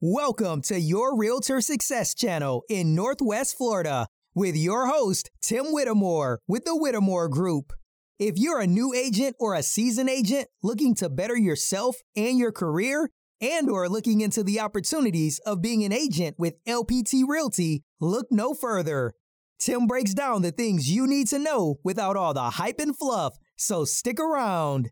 Welcome to your Realtor Success Channel in Northwest Florida with your host, Tim Whittemore with the Whittemore Group. If you're a new agent or a seasoned agent looking to better yourself and your career and or looking into the opportunities of being an agent with LPT Realty, look no further. Tim breaks down the things you need to know without all the hype and fluff, so stick around.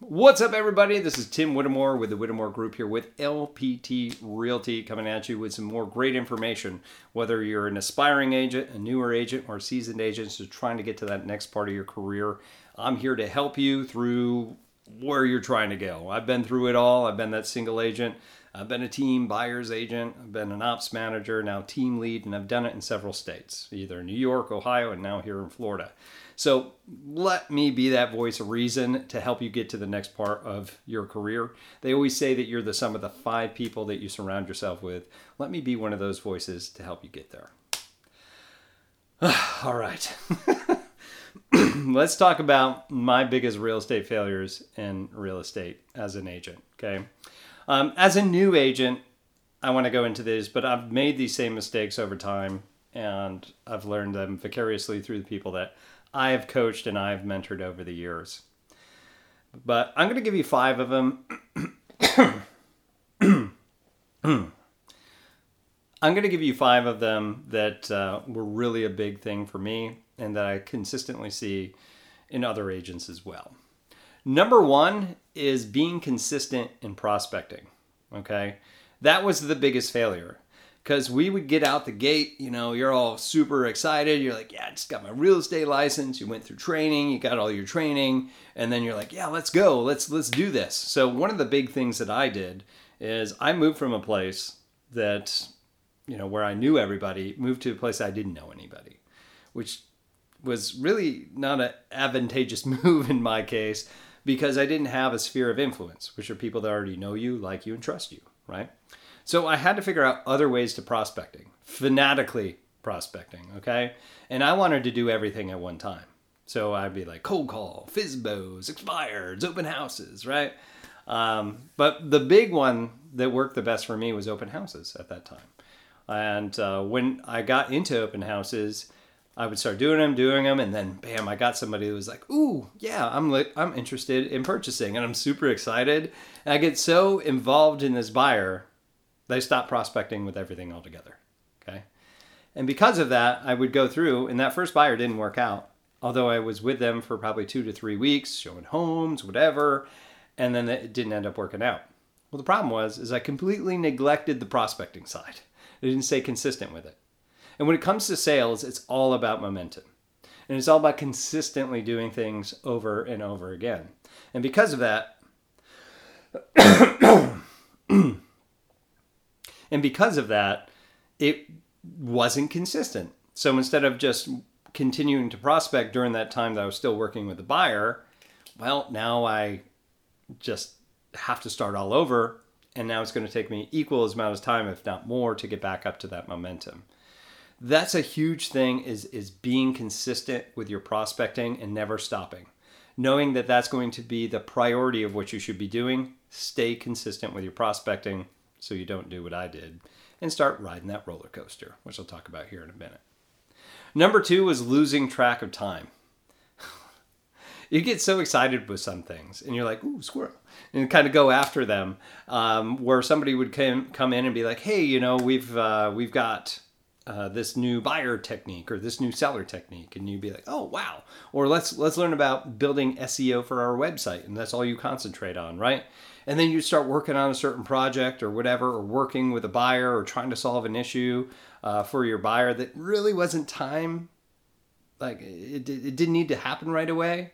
What's up, everybody? This is Tim Whittemore with the Whittemore Group here with LPT Realty, coming at you with some more great information. Whether you're an aspiring agent, a newer agent, or a seasoned agent, so trying to get to that next part of your career, I'm here to help you through where you're trying to go. I've been through it all. I've been that single agent. I've been a team buyer's agent. I've been an ops manager, now team lead, and I've done it in several states, either New York, Ohio, and now here in Florida. So let me be that voice of reason to help you get to the next part of your career. They always say that you're the sum of the five people that you surround yourself with. Let me be one of those voices to help you get there. All right. Let's talk about my biggest real estate failures in real estate as an agent, okay? As a new agent, I want to go into this, but I've made these same mistakes over time, and I've learned them vicariously through the people that I have coached and I have mentored over the years. But I'm going to give you five of them. That were really a big thing for me and that I consistently see in other agents as well. Number one is being consistent in prospecting, okay? That was the biggest failure. Because we would get out the gate, you know, you're all super excited. You're like, yeah, I just got my real estate license. You went through training. You got all your training. And then you're like, yeah, let's go. Let's do this. So one of the big things that I did is I moved from a place that, you know, where I knew everybody, moved to a place I didn't know anybody, which was really not an advantageous move in my case because I didn't have a sphere of influence, which are people that already know you, like you, and trust you, right? So I had to figure out other ways to prospecting, fanatically prospecting, okay? And I wanted to do everything at one time. So I'd be like cold call, FSBOs, expireds, open houses, right? But the big one that worked the best for me was open houses at that time. And when I got into open houses, I would start doing them, and then bam, I got somebody who was like, ooh, yeah, I'm interested in purchasing, and I'm super excited. And I get so involved in this buyer, they stopped prospecting with everything altogether, okay? And because of that, I would go through, and that first buyer didn't work out, although I was with them for probably 2 to 3 weeks, showing homes, whatever, and then it didn't end up working out. Well, the problem was I completely neglected the prospecting side. I didn't stay consistent with it. And when it comes to sales, it's all about momentum. And it's all about consistently doing things over and over again. And because of that, it wasn't consistent. So instead of just continuing to prospect during that time that I was still working with the buyer, well, now I just have to start all over. And now it's going to take me equal as amount of time, if not more, to get back up to that momentum. That's a huge thing, is being consistent with your prospecting and never stopping. Knowing that that's going to be the priority of what you should be doing, stay consistent with your prospecting so you don't do what I did and start riding that roller coaster, which I'll talk about here in a minute. Number two is losing track of time. You get so excited with some things and you're like, ooh, squirrel, and kind of go after them, where somebody would come in and be like, hey, you know, we've got this new buyer technique or this new seller technique, and you'd be like, oh, wow. Or let's learn about building SEO for our website, and that's all you concentrate on, right? And then you start working on a certain project or whatever, or working with a buyer or trying to solve an issue for your buyer that really wasn't time, like it didn't need to happen right away.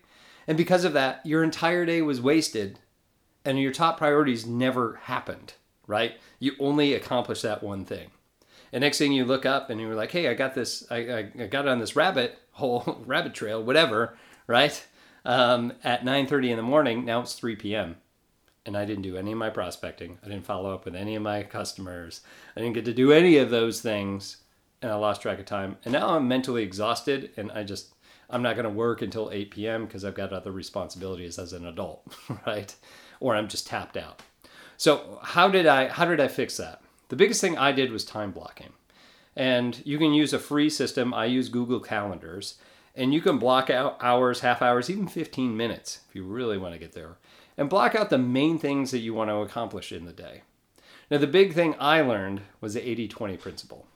And because of that, your entire day was wasted and your top priorities never happened, right? You only accomplished that one thing. And next thing you look up and you're like, hey, I got this, I got on this rabbit trail, whatever, right? At 9:30 in the morning, now it's 3 p.m. And I didn't do any of my prospecting. I didn't follow up with any of my customers. I didn't get to do any of those things. And I lost track of time. And now I'm mentally exhausted, and I'm not going to work until 8 p.m. because I've got other responsibilities as an adult, right? Or I'm just tapped out. So how did I fix that? The biggest thing I did was time blocking. And you can use a free system. I use Google Calendars. And you can block out hours, half hours, even 15 minutes if you really want to get there. And block out the main things that you want to accomplish in the day. Now, the big thing I learned was the 80-20 principle,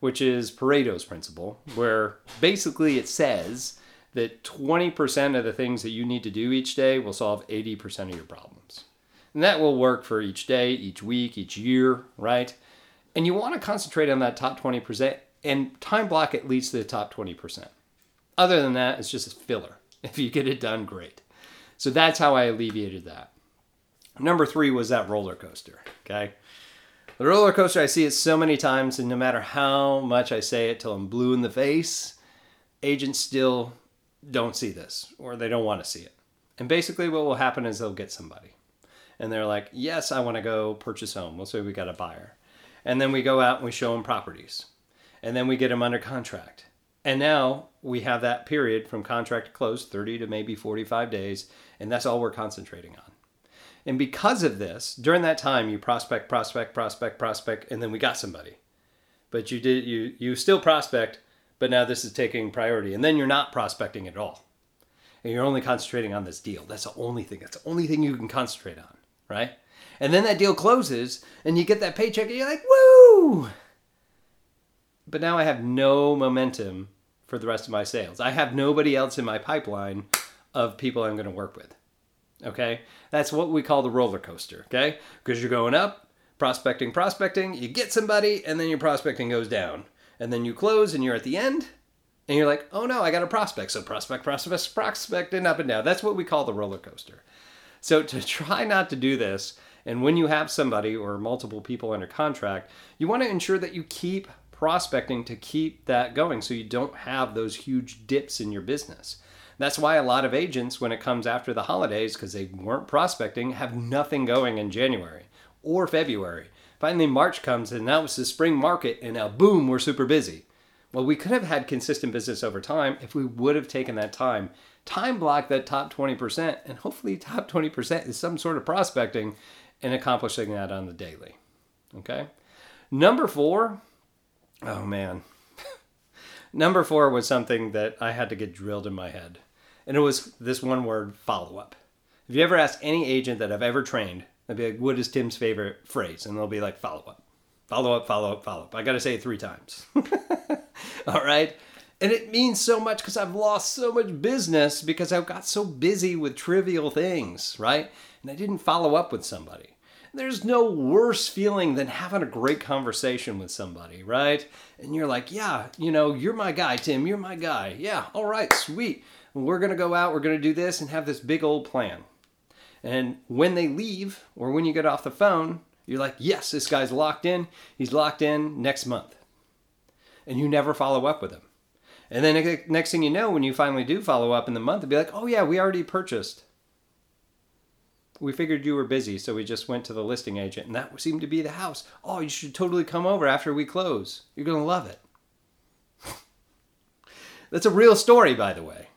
which is Pareto's principle, where basically it says that 20% of the things that you need to do each day will solve 80% of your problems. And that will work for each day, each week, each year, right? And you want to concentrate on that top 20% and time block at least the top 20%. Other than that, it's just a filler. If you get it done, great. So that's how I alleviated that. Number three was that roller coaster, okay? The roller coaster, I see it so many times, and no matter how much I say it till I'm blue in the face, agents still don't see this, or they don't want to see it. And basically what will happen is they'll get somebody. And they're like, yes, I want to go purchase home. Let's say we got a buyer. And then we go out and we show them properties. And then we get them under contract. And now we have that period from contract to close, 30 to maybe 45 days, and that's all we're concentrating on. And because of this, during that time, you prospect, and then we got somebody. But you still prospect, but now this is taking priority. And then you're not prospecting at all. And you're only concentrating on this deal. That's the only thing. That's the only thing you can concentrate on, right? And then that deal closes, and you get that paycheck, and you're like, woo! But now I have no momentum for the rest of my sales. I have nobody else in my pipeline of people I'm going to work with. Okay? That's what we call the roller coaster, okay? Because you're going up, prospecting, you get somebody, and then your prospecting goes down. And then you close, and you're at the end, and you're like, oh no, I got a prospect. So prospect, and up and down. That's what we call the roller coaster. So to try not to do this, and when you have somebody or multiple people under contract, you want to ensure that you keep prospecting to keep that going so you don't have those huge dips in your business. That's why a lot of agents, when it comes after the holidays, because they weren't prospecting, have nothing going in January or February. Finally, March comes, and that was the spring market, and now, boom, we're super busy. Well, we could have had consistent business over time if we would have taken that time. Time block that top 20%, and hopefully top 20% is some sort of prospecting and accomplishing that on the daily, okay? Number four was something that I had to get drilled in my head. And it was this one word, follow-up. If you ever ask any agent that I've ever trained, they'll be like, what is Tim's favorite phrase? And they'll be like, follow-up. I got to say it 3 times. All right? And it means so much because I've lost so much business because I've got so busy with trivial things, right? And I didn't follow up with somebody. There's no worse feeling than having a great conversation with somebody, right? And you're like, yeah, you're my guy, Tim. You're my guy. Yeah, all right, sweet. We're going to go out. We're going to do this and have this big old plan. And when they leave or when you get off the phone, you're like, yes, this guy's locked in. He's locked in next month. And you never follow up with him. And then next thing you know, when you finally do follow up in the month, it'd be like, oh, yeah, we already purchased. We figured you were busy, so we just went to the listing agent, and that seemed to be the house. Oh, you should totally come over after we close. You're going to love it. That's a real story, by the way.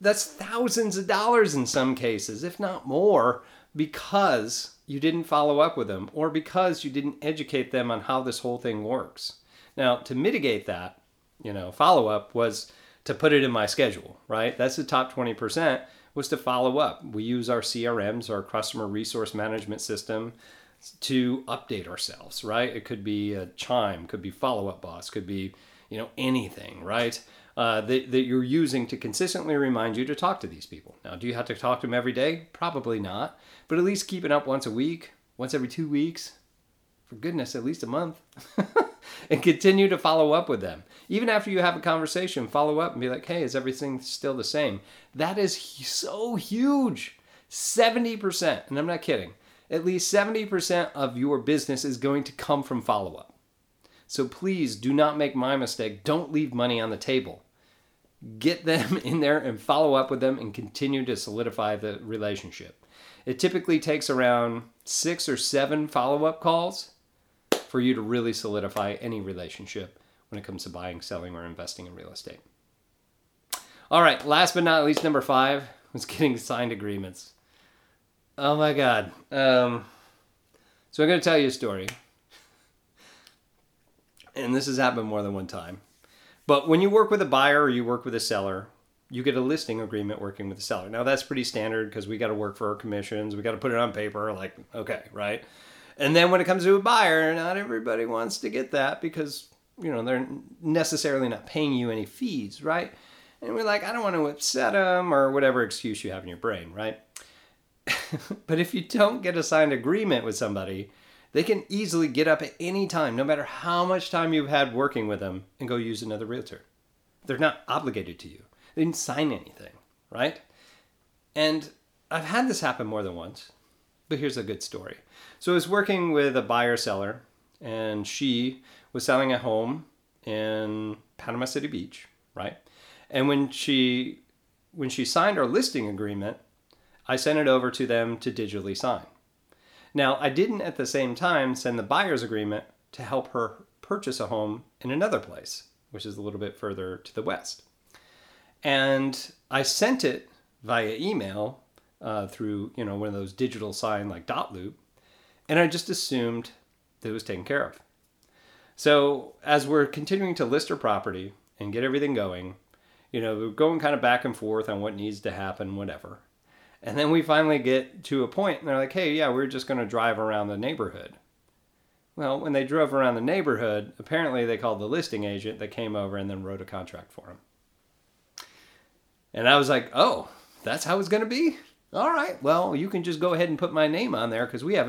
That's thousands of dollars in some cases, if not more, because you didn't follow up with them or because you didn't educate them on how this whole thing works. Now, to mitigate that, follow-up was to put it in my schedule, right? That's the top 20%. Was to follow up. We use our CRMs, our customer resource management system, to update ourselves, right? It could be a Chime, could be Follow-Up Boss, could be, anything, right? That you're using to consistently remind you to talk to these people. Now, do you have to talk to them every day? Probably not, but at least keep it up once a week, once every 2 weeks, for goodness, at least a month, and continue to follow up with them. Even after you have a conversation, follow up and be like, hey, is everything still the same? That is so huge. 70%, and I'm not kidding, at least 70% of your business is going to come from follow up. So please do not make my mistake. Don't leave money on the table. Get them in there and follow up with them and continue to solidify the relationship. It typically takes around 6 or 7 follow-up calls for you to really solidify any relationship when it comes to buying, selling, or investing in real estate. All right, last but not least, number 5 was getting signed agreements. Oh my God. So I'm going to tell you a story. And this has happened more than one time. But when you work with a buyer or you work with a seller, you get a listing agreement working with the seller. Now that's pretty standard because we got to work for our commissions. We got to put it on paper, like, okay, right? And then when it comes to a buyer, not everybody wants to get that because, you know, they're necessarily not paying you any fees, right? And we're like, I don't want to upset them or whatever excuse you have in your brain, right? But if you don't get a signed agreement with somebody, they can easily get up at any time, no matter how much time you've had working with them, and go use another realtor. They're not obligated to you. They didn't sign anything, right? And I've had this happen more than once, but here's a good story. So I was working with a buyer seller, and she was selling a home in Panama City Beach, right? And when she signed our listing agreement, I sent it over to them to digitally sign. Now, I didn't at the same time send the buyer's agreement to help her purchase a home in another place, which is a little bit further to the west. And I sent it via email through, you know, one of those digital sign like Dotloop, and I just assumed that it was taken care of. So as we're continuing to list her property and get everything going, you know, we're going kind of back and forth on what needs to happen, whatever. And then we finally get to a point and they're like, hey, yeah, we're just going to drive around the neighborhood. Well, when they drove around the neighborhood, apparently they called the listing agent that came over and then wrote a contract for them. And I was like, oh, that's how it's going to be? All right, well, you can just go ahead and put my name on there because we have a